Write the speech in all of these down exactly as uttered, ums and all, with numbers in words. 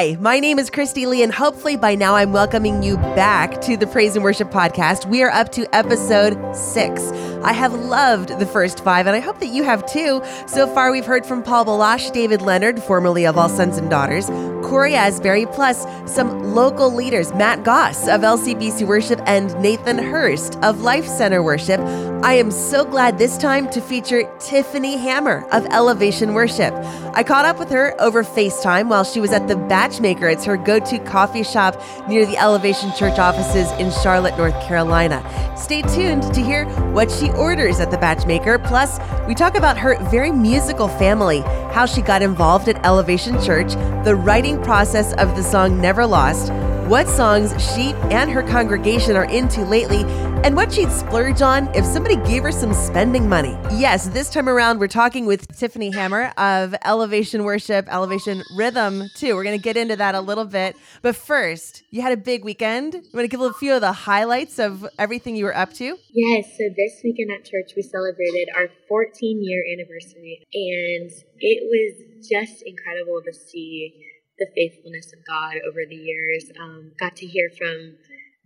Hi, my name is Christy Lee, and hopefully by now I'm welcoming you back to the Praise and Worship Podcast. We are up to episode six. I have loved the first five, and I hope that you have too. So far, we've heard from Paul Baloch, David Leonard, formerly of All Sons and Daughters, Corey Asbury, plus some local leaders, Matt Goss of L C B C Worship and Nathan Hurst of Life Center Worship. I am so glad this time to feature Tiffany Hammer of Elevation Worship. I caught up with her over FaceTime while she was at The Batch Maker. It's her go-to coffee shop near the Elevation Church offices in Charlotte, North Carolina. Stay tuned to hear what she orders at The Batch Maker. Plus, we talk about her very musical family, how she got involved at Elevation Church, the writing process of the song Never Lost, what songs she and her congregation are into lately, and what she'd splurge on if somebody gave her some spending money. Yes, this time around, we're talking with Tiffany Hammer of Elevation Worship, Elevation Rhythm, too. We're going to get into that a little bit. But first, you had a big weekend. You want to give a few of the highlights of everything you were up to? Yes, so this weekend at church, we celebrated our fourteen-year anniversary, and it was just incredible to see the faithfulness of God over the years. Um, got to hear from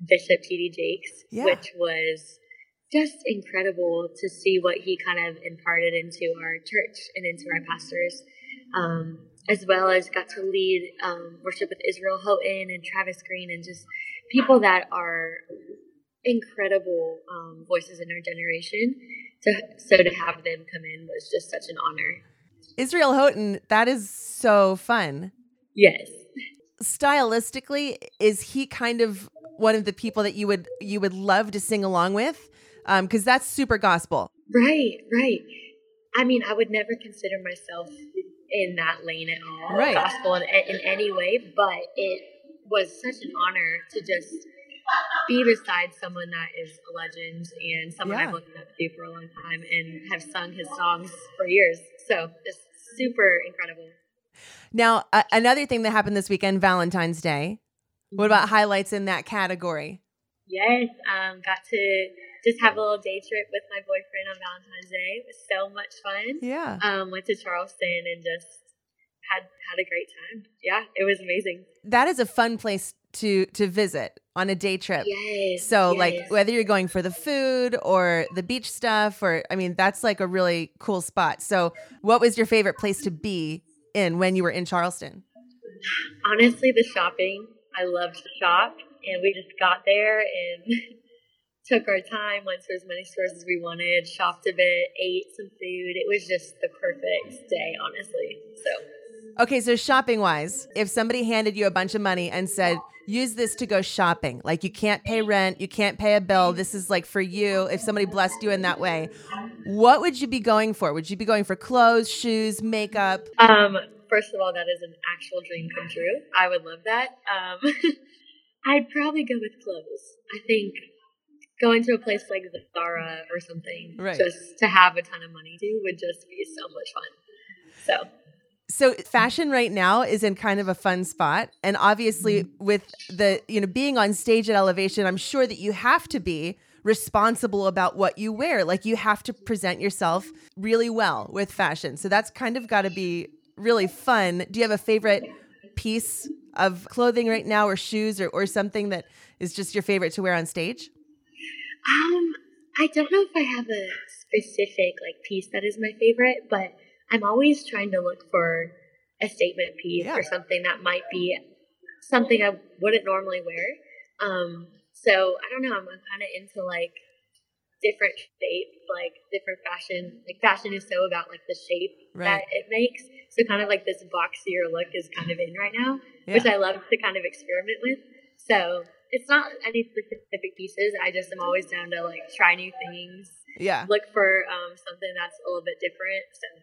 Bishop T D Jakes, yeah. which was just incredible to see what he kind of imparted into our church and into our pastors, um, as well as got to lead um, worship with Israel Houghton and Travis Greene and just people that are incredible um, voices in our generation. To, so to have them come in was just such an honor. Israel Houghton, that is so fun. Yes. Stylistically, is he kind of one of the people that you would you would love to sing along with? Um, because that's super gospel. Right, right. I mean, I would never consider myself in that lane at all, right. gospel in, in any way, but it was such an honor to just be beside someone that is a legend and someone yeah. I've looked up to for a long time and have sung his songs for years. So it's super incredible. Now, uh, another thing that happened this weekend, Valentine's Day. What about highlights in that category? Yes, um, got to just have a little day trip with my boyfriend on Valentine's Day. It was so much fun. Yeah. Um, went to Charleston and just had had a great time. Yeah, it was amazing. That is a fun place to to visit on a day trip. Yes. So yes. like whether you're going for the food or the beach stuff, or I mean, that's like a really cool spot. So what was your favorite place to be in when you were in Charleston? Honestly, the shopping. I loved to shop, and we just got there and took our time, went to as many stores as we wanted, shopped a bit, ate some food. It was just the perfect day, honestly. So, okay, so shopping-wise, if somebody handed you a bunch of money and said, use this to go shopping, like you can't pay rent, you can't pay a bill, this is like for you, if somebody blessed you in that way, what would you be going for? Would you be going for clothes, shoes, makeup? Um, first of all, that is an actual dream come true. I would love that. Um, I'd probably go with clothes. I think going to a place like Zara or something, right. just to have a ton of money to would just be so much fun. So. So fashion right now is in kind of a fun spot. And obviously with the, you know, being on stage at Elevation, I'm sure that you have to be responsible about what you wear. Like you have to present yourself really well with fashion. So that's kind of got to be really fun. Do you have a favorite piece of clothing right now or shoes or, or something that is just your favorite to wear on stage? Um, I don't know if I have a specific like piece that is my favorite, but I'm always trying to look for a statement piece yeah. or something that might be something I wouldn't normally wear. Um, so I don't know. I'm, I'm kind of into like different shapes, like different fashion. Like fashion is so about like the shape right. that it makes. So kind of like this boxier look is kind of in right now, yeah. which I love to kind of experiment with. So it's not any specific pieces. I just am always down to like try new things. Yeah. Look for um, something that's a little bit different. So.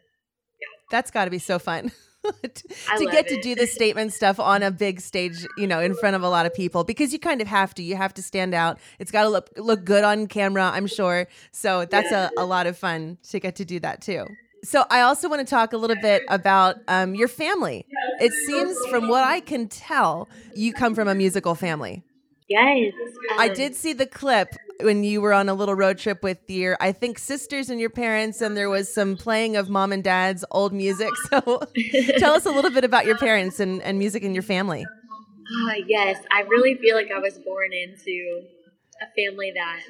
That's got to be so fun to, to get it. to do the statement stuff on a big stage, you know, in front of a lot of people, because you kind of have to, you have to stand out. It's got to look, look good on camera, I'm sure. So that's yeah. a, a lot of fun to get to do that too. So I also want to talk a little bit about um, your family. It seems from what I can tell, you come from a musical family. Yes. I did see the clip when you were on a little road trip with your, I think, sisters and your parents, and there was some playing of mom and dad's old music. So tell us a little bit about your parents and, and music in your family. Uh, yes, I really feel like I was born into a family that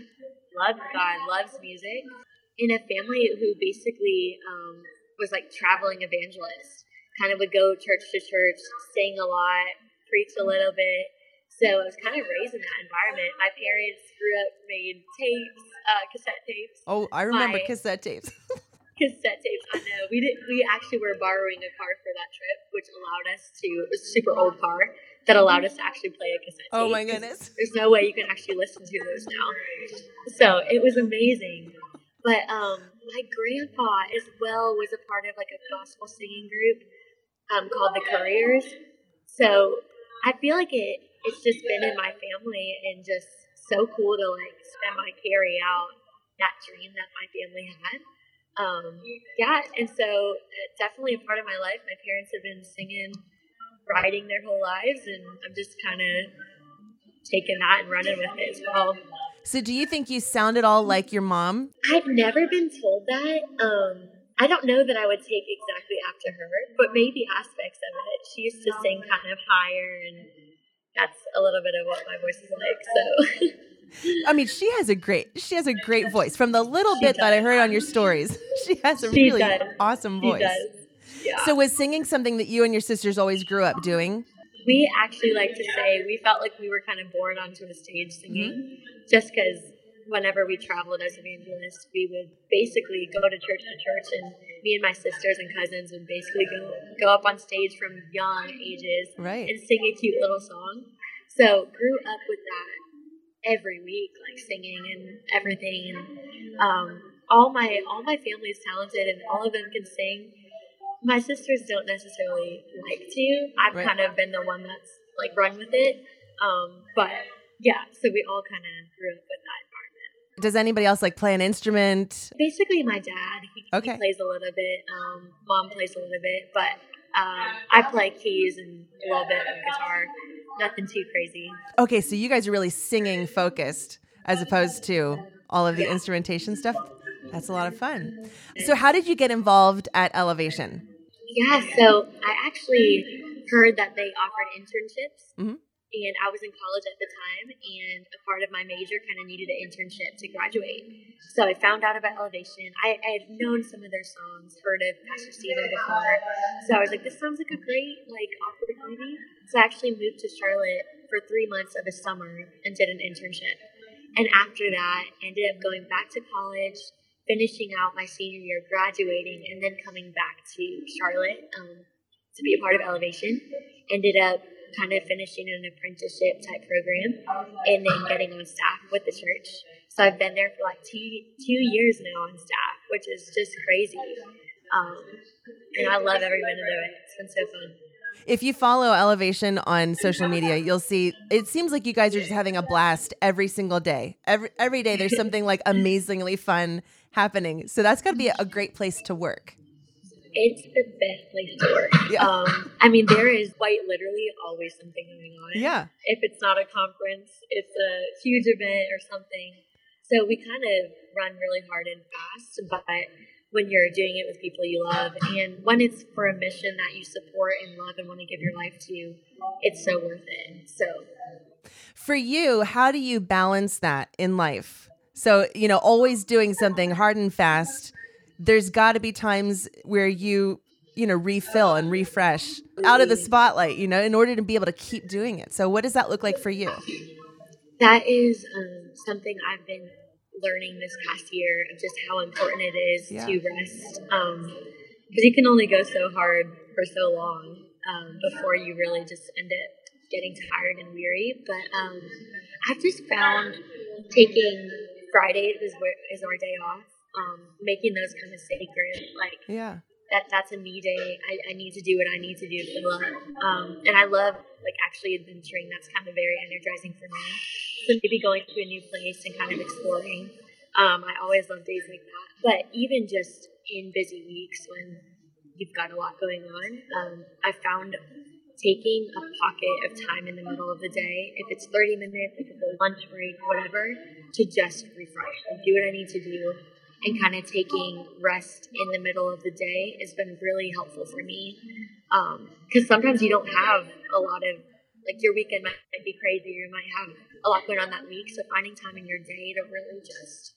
loves God, loves music, in a family who basically um, was like traveling evangelists, kind of would go church to church, sing a lot, preach a little bit. So I was kind of raised in that environment. My parents grew up, made tapes, uh, cassette tapes. Oh, I remember My, cassette tapes. cassette tapes, I know. We did, we actually were borrowing a car for that trip, which allowed us to, it was a super old car, that allowed us to actually play a cassette tape. Oh my goodness. There's no way you can actually listen to those now. So it was amazing. But um, my grandpa as well was a part of like a gospel singing group um, called the Couriers. So I feel like it, it's just been in my family, and just so cool to like semi carry out that dream that my family had. Um, yeah, and so definitely a part of my life. My parents have been singing, writing their whole lives, and I'm just kind of taking that and running with it as well. So do you think you sound at all like your mom? I've never been told that. Um, I don't know that I would take exactly after her, but maybe aspects of it. She used to sing kind of higher, and that's a little bit of what my voice is like. So, I mean, she has a great, she has a great voice. From the little she bit does. that I heard on your stories, she has a she really does. awesome voice. She does. Yeah. So was singing something that you and your sisters always grew up doing? We actually like to say we felt like we were kind of born onto a stage singing, mm-hmm. just because whenever we traveled as evangelists, we would basically go to church to church, and me and my sisters and cousins would basically go, go up on stage from young ages right. and sing a cute little song. So grew up with that every week, like singing and everything. And um, all my all my family is talented, and all of them can sing. My sisters don't necessarily like to. I've right. kind of been the one that's like run with it. Um, but yeah, so we all kind of grew up with that. Does anybody else like play an instrument? Basically, my dad. He, okay. he plays a little bit. Um, Mom plays a little bit, but um, I play keys and a little bit of guitar. Nothing too crazy. Okay, so you guys are really singing focused as opposed to all of the yeah. instrumentation stuff. That's a lot of fun. So, how did you get involved at Elevation? Yeah, so I actually heard that they offered internships. Mm-hmm. And I was in college at the time, and a part of my major kind of needed an internship to graduate. So I found out about Elevation. I, I had known some of their songs, heard of Pastor Steven before. So I was like, this sounds like a great like opportunity. So I actually moved to Charlotte for three months of the summer and did an internship. And after that, ended up going back to college, finishing out my senior year, graduating, and then coming back to Charlotte um, to be a part of Elevation. Ended up kind of finishing an apprenticeship type program and then getting on staff with the church. So I've been there for like two two years now on staff, which is just crazy. Um, and I love every minute of it. It's been so fun. If you follow Elevation on social media, you'll see it seems like you guys are just having a blast every single day. Every every day there's something like amazingly fun happening. So that's got to be a great place to work. It's the best place to work. Yeah. Um, I mean, there is quite literally always something going on. Yeah. If it's not a conference, it's a huge event or something. So we kind of run really hard and fast, but when you're doing it with people you love and when it's for a mission that you support and love and want to give your life to, it's so worth it. So for you, how do you balance that in life? So, you know, always doing something hard and fast. There's got to be times where you, you know, refill and refresh out of the spotlight, you know, in order to be able to keep doing it. So what does that look like for you? That is um, something I've been learning this past year, of just how important it is yeah. to rest. Um, because you can only go so hard for so long um, before you really just end up getting tired and weary. But um, I've just found taking Friday is, where, is our day off. Um, making those kind of sacred, like yeah. that that's a me day. I, I need to do what I need to do to love. Um, and I love like actually adventuring. That's kind of very energizing for me. So maybe going to a new place and kind of exploring. Um, I always love days like that. But even just in busy weeks when you've got a lot going on, um, I found taking a pocket of time in the middle of the day, if it's thirty minutes, if it's a lunch break, whatever, to just refresh and do what I need to do. And kind of taking rest in the middle of the day has been really helpful for me. Um, because sometimes you don't have a lot of, like, your weekend might be crazy, you might have a lot going on that week. So finding time in your day to really just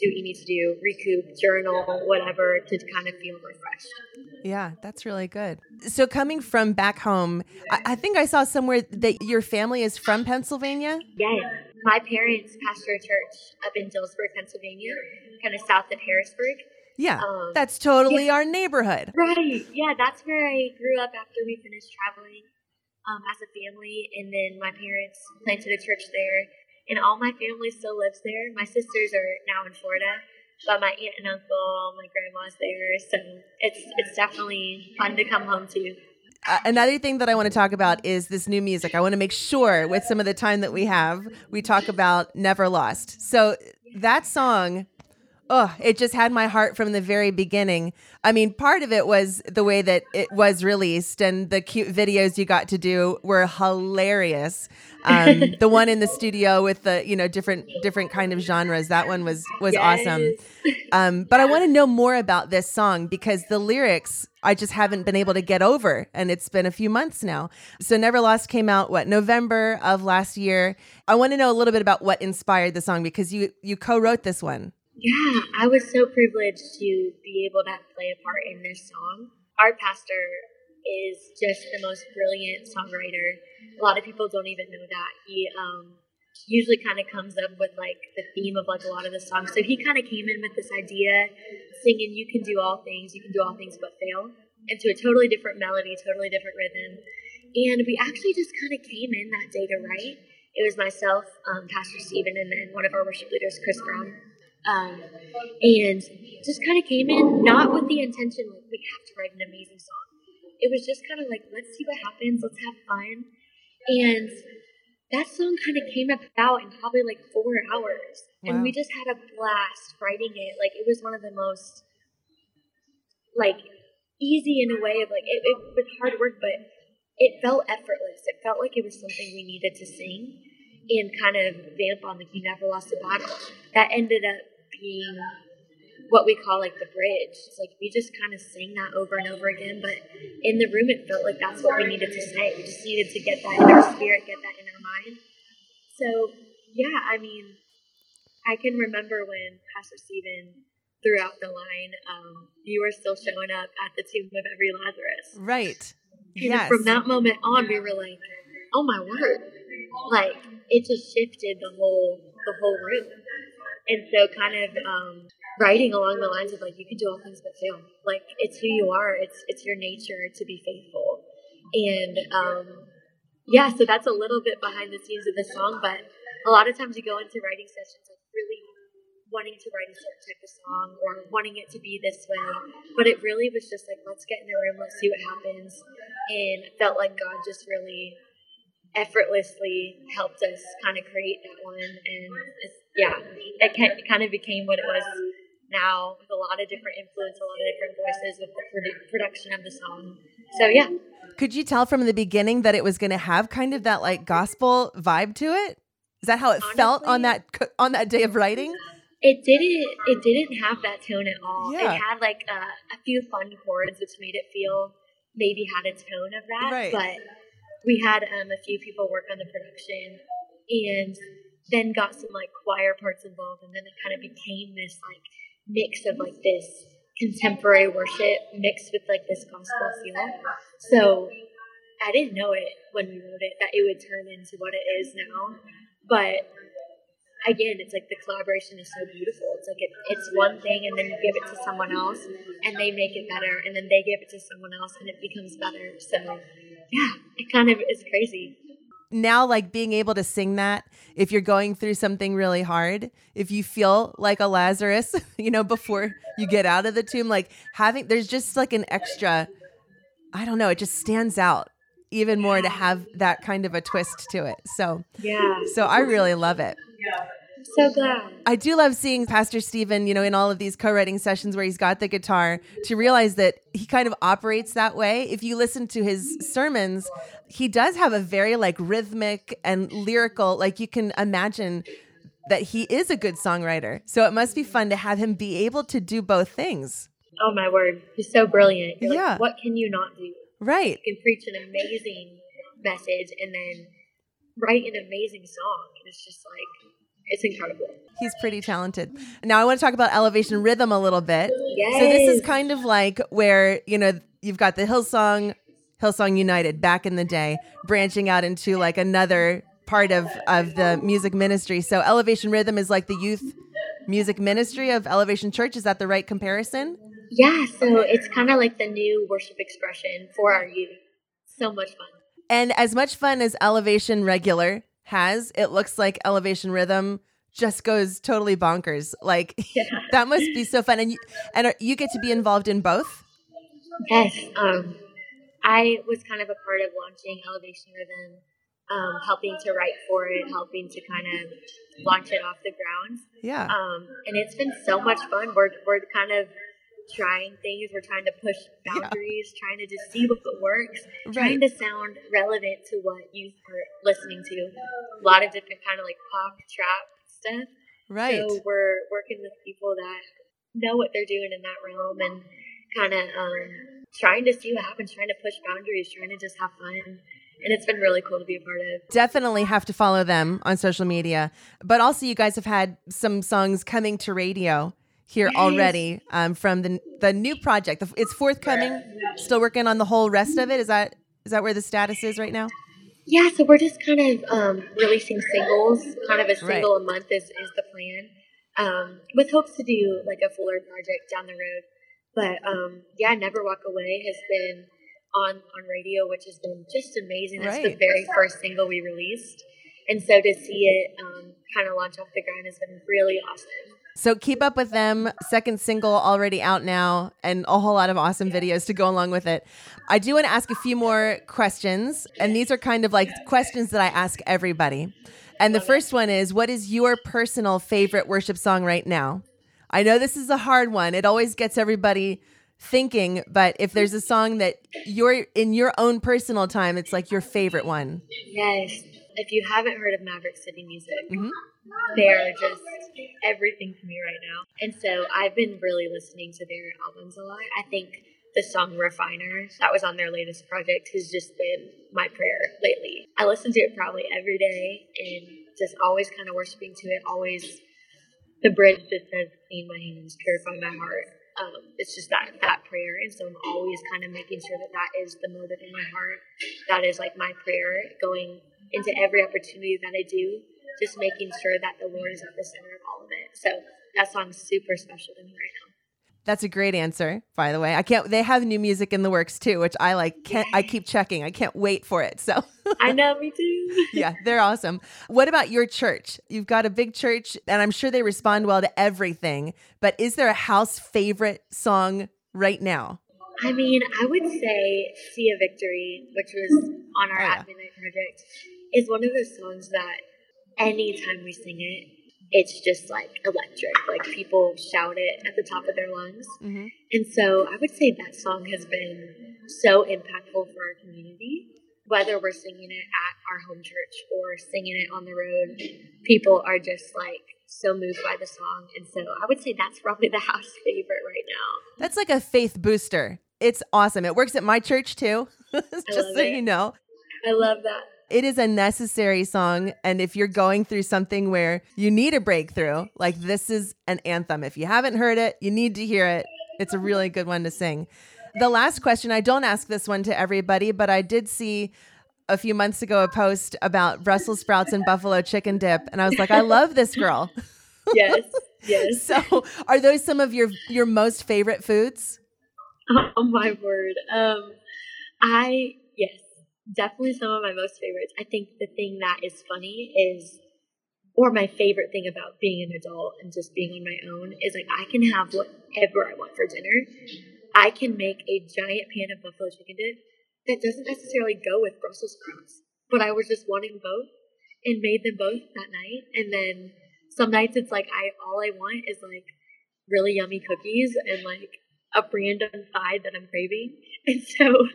do what you need to do, recoup, journal, whatever, to kind of feel refreshed. Yeah, that's really good. So coming from back home, I, I think I saw somewhere that your family is from Pennsylvania? Yes. My parents pastor a church up in Dillsburg, Pennsylvania, kind of south of Harrisburg. Yeah, um, that's totally yeah. our neighborhood. Right. Yeah, that's where I grew up after we finished traveling um, as a family. And then my parents planted a church there. And all my family still lives there. My sisters are now in Florida, but my aunt and uncle, my grandma's there. So it's, it's definitely fun to come home to. Uh, another thing that I want to talk about is this new music. I want to make sure with some of the time that we have, we talk about Never Lost. So that song, oh, it just had my heart from the very beginning. I mean, part of it was the way that it was released, and the cute videos you got to do were hilarious. Um, the one in the studio with the, you know, different different kind of genres, that one was was yes. awesome. Um, but I want to know more about this song, because the lyrics I just haven't been able to get over, and it's been a few months now. So Never Lost came out, what, November of last year. I want to know a little bit about what inspired the song, because you, you co-wrote this one. Yeah, I was so privileged to be able to play a part in this song. Our pastor is just the most brilliant songwriter. A lot of people don't even know that. He um, usually kind of comes up with like the theme of like a lot of the songs. So he kind of came in with this idea, singing, you can do all things, you can do all things but fail, into a totally different melody, totally different rhythm. And we actually just kind of came in that day to write. It was myself, um, Pastor Steven, and then one of our worship leaders, Chris Brown. Um, and just kind of came in, not with the intention, like, we have to write an amazing song. It was just kind of like, let's see what happens, let's have fun. And that song kind of came about in probably like four hours. Wow. And we just had a blast writing it. Like, it was one of the most, like, easy in a way of like, it, it was hard work, but it felt effortless. It felt like it was something we needed to sing and kind of vamp on, like, you never lost a battle. That ended up being what we call like the bridge. It's like we just kind of sang that over and over again, but in the room it felt like that's what we needed to say. We just needed to get that in our spirit, get that in our mind. So yeah, I mean, I can remember when Pastor Steven threw out the line, um, you are still showing up at the tomb of every Lazarus. Right. And yes. From that moment on, we were like, oh my word. Like, it just shifted the whole the whole room. And so kind of um, writing along the lines of like, you can do all things but fail. Like, it's who you are. It's it's your nature to be faithful. And um, yeah, so that's a little bit behind the scenes of the song. But a lot of times you go into writing sessions like really wanting to write a certain type of song or wanting it to be this way. But it really was just like, let's get in the room, let's see what happens. And it felt like God just really effortlessly helped us kind of create that one. And it's, yeah, it kind of became what it was now, with a lot of different influence, a lot of different voices with the produ- production of the song. So yeah. Could you tell from the beginning that it was going to have kind of that like gospel vibe to it? Is that how it Honestly, felt on that on that day of writing? It didn't it didn't have that tone at all. Yeah. It had like a, a few fun chords, which made it feel maybe had a tone of that. Right. But we had um, a few people work on the production and then got some like choir parts involved. And then it kind of became this like mix of like this contemporary worship mixed with like this gospel feel. So I didn't know it when we wrote it that it would turn into what it is now. But again, it's like the collaboration is so beautiful. It's like it, it's one thing and then you give it to someone else and they make it better. And then they give it to someone else and it becomes better. So yeah, it kind of is crazy. Now, like being able to sing that, if you're going through something really hard, if you feel like a Lazarus, you know, before you get out of the tomb, like having, there's just like an extra, I don't know, it just stands out even more to have that kind of a twist to it. So, yeah. So I really love it. So glad. I do love seeing Pastor Steven, you know, in all of these co-writing sessions where he's got the guitar, to realize that he kind of operates that way. If you listen to his sermons, he does have a very like rhythmic and lyrical, like you can imagine that he is a good songwriter. So it must be fun to have him be able to do both things. Oh, my word. He's so brilliant. You're yeah. Like, what can you not do? Right. You can preach an amazing message and then write an amazing song. It's just like, it's incredible. He's pretty talented. Now I want to talk about Elevation Rhythm a little bit. Yes. So this is kind of like where, you know, you've got the Hillsong, Hillsong United back in the day, branching out into like another part of, of the music ministry. So Elevation Rhythm is like the youth music ministry of Elevation Church. Is that the right comparison? Yeah. So it's kind of like the new worship expression for our youth. So much fun. And as much fun as Elevation Regular has, it looks like Elevation Rhythm just goes totally bonkers. Like yeah. That must be so fun. And you, and are, you get to be involved in both? Yes. Um, I was kind of a part of launching Elevation Rhythm, um, helping to write for it, helping to kind of launch it off the ground. Yeah. Um, and it's been so much fun. We're, we're kind of trying things. We're trying to push boundaries, yeah. trying to just see what works, right. trying to sound relevant to what you are listening to. A lot of different kind of like pop, trap stuff. Right. So we're working with people that know what they're doing in that realm and kind of um, trying to see what happens, trying to push boundaries, trying to just have fun. And it's been really cool to be a part of. Definitely have to follow them on social media. But also you guys have had some songs coming to radio here already um, from the the new project. It's forthcoming, still working on the whole rest of it. Is that is that where the status is right now? Yeah, so we're just kind of um, releasing singles, kind of a single right. a month is, is the plan, um, with hopes to do like a fuller project down the road. But um, yeah, Never Walk Away has been on, on radio, which has been just amazing. That's right. The very first single we released. And so to see it um, kind of launch off the ground has been really awesome. So keep up with them. Second single already out now, and a whole lot of awesome videos to go along with it. I do want to ask a few more questions, and these are kind of like questions that I ask everybody. And the first one is, what is your personal favorite worship song right now? I know this is a hard one. It always gets everybody thinking, but if there's a song that you're in your own personal time, it's like your favorite one. Yes. If you haven't heard of Maverick City Music, mm-hmm. they are just everything to me right now. And so I've been really listening to their albums a lot. I think the song Refiner, that was on their latest project, has just been my prayer lately. I listen to it probably every day and just always kind of worshiping to it. Always the bridge that says, clean my hands, purify my heart. Um, it's just that, that prayer. And so I'm always kind of making sure that that is the motive in my heart. That is like my prayer going into every opportunity that I do, just making sure that the Lord is at the center of all of it. So that song's super special to me right now. That's a great answer, by the way. I can't, they have new music in the works too, which I like, can't, I keep checking. I can't wait for it. So I know, me too. Yeah, they're awesome. What about your church? You've got a big church and I'm sure they respond well to everything, but is there a house favorite song right now? I mean, I would say See a Victory, which was on our oh, yeah. At Midnight project, is one of those songs that anytime we sing it, it's just like electric. Like people shout it at the top of their lungs. Mm-hmm. And so I would say that song has been so impactful for our community. Whether we're singing it at our home church or singing it on the road, people are just like so moved by the song. And so I would say that's probably the house favorite right now. That's like a faith booster. It's awesome. It works at my church too. Just so it. You know. I love that. It is a necessary song. And if you're going through something where you need a breakthrough, like this is an anthem. If you haven't heard it, you need to hear it. It's a really good one to sing. The last question, I don't ask this one to everybody, but I did see a few months ago a post about Brussels sprouts and buffalo chicken dip. And I was like, I love this girl. Yes, yes. So are those some of your, your most favorite foods? Oh, my word. Um, I, yes. Definitely some of my most favorites. I think the thing that is funny is, or my favorite thing about being an adult and just being on my own is like I can have whatever I want for dinner. I can make a giant pan of buffalo chicken dip that doesn't necessarily go with Brussels sprouts, but I was just wanting both and made them both that night. And then some nights it's like I all I want is like really yummy cookies and like a random side that I'm craving. And so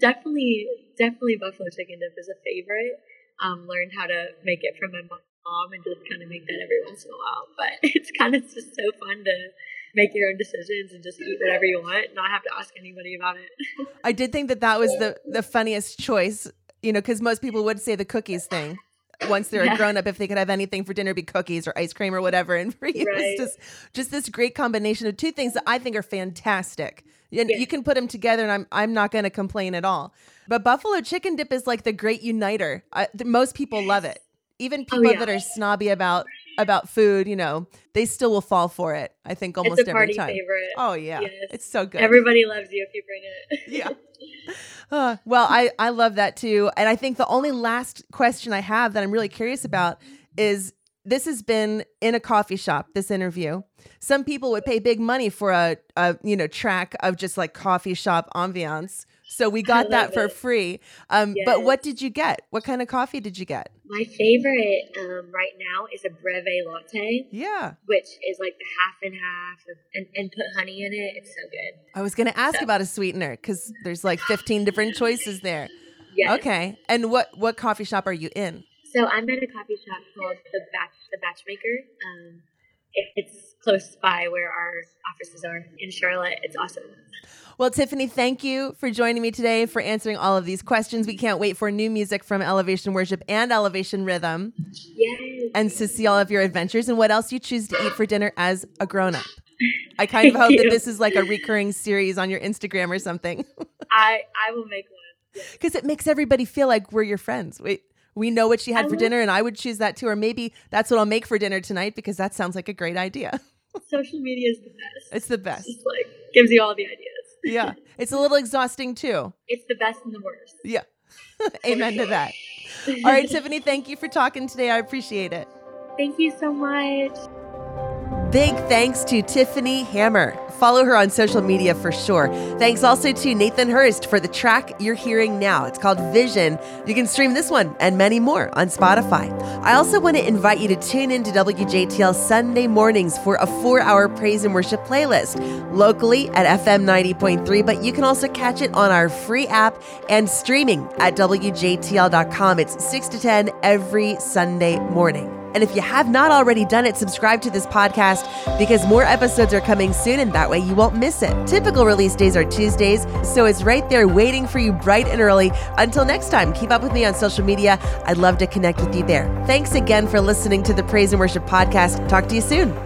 definitely, definitely buffalo chicken dip is a favorite. Um, learned how to make it from my mom and just kind of make that every once in a while. But it's kind of just so fun to make your own decisions and just eat whatever you want, not have to ask anybody about it. I did think that that was the, the funniest choice, you know, because most people would say the cookies thing. Once they're yeah. a grown up, if they could have anything for dinner, it'd be cookies or ice cream or whatever. And for you, right. it's just, just this great combination of two things that I think are fantastic. And yeah. you can put them together and I'm, I'm not going to complain at all. But buffalo chicken dip is like the great uniter. I, the, most people love it. Even people oh, yeah. that are snobby about, about food, you know, they still will fall for it. I think almost it's a party every time. Favorite. Oh yeah. Yes. It's so good. Everybody loves you if you bring it. yeah. Uh, well, I, I love that too. And I think the only last question I have that I'm really curious about is this has been in a coffee shop, this interview. Some people would pay big money for a, a you know, track of just like coffee shop ambiance. So we got that for it. free. Um, yes. But what did you get? What kind of coffee did you get? My favorite um, right now is a Breve latte. Yeah. Which is like the half and half of, and, and put honey in it. It's so good. I was going to ask so. about a sweetener because there's like fifteen different choices there. Yeah. Okay. And what, what coffee shop are you in? So I'm at a coffee shop called The Batch, The Batch Maker. Um, it, it's close by where our offices are in Charlotte. It's awesome. Well, Tiffany, thank you for joining me today, for answering all of these questions. We can't wait for new music from Elevation Worship and Elevation Rhythm. Yes. And to see all of your adventures and what else you choose to eat for dinner as a grown-up. I kind of hope you. that this is like a recurring series on your Instagram or something. I, I will make one. Because it makes everybody feel like we're your friends. We, we know what she had I for will. dinner, and I would choose that too. Or maybe that's what I'll make for dinner tonight, because that sounds like a great idea. Social media is the best. It's the best. It's like gives you all the ideas. Yeah. It's a little exhausting too. It's the best and the worst. Yeah. Amen to that. All right, Tiffany, thank you for talking today. I appreciate it. Thank you so much. Big thanks to Tiffany Hammer. Follow her on social media for sure. Thanks also to Nathan Hurst for the track you're hearing now. It's called Vision. You can stream this one and many more on Spotify. I also want to invite you to tune in to W J T L Sunday mornings for a four-hour praise and worship playlist locally at F M ninety point three, but you can also catch it on our free app and streaming at W J T L dot com. It's six to ten every Sunday morning. And if you have not already done it, subscribe to this podcast because more episodes are coming soon, and that way you won't miss it. Typical release days are Tuesdays, so it's right there waiting for you bright and early. Until next time, keep up with me on social media. I'd love to connect with you there. Thanks again for listening to the Praise and Worship podcast. Talk to you soon.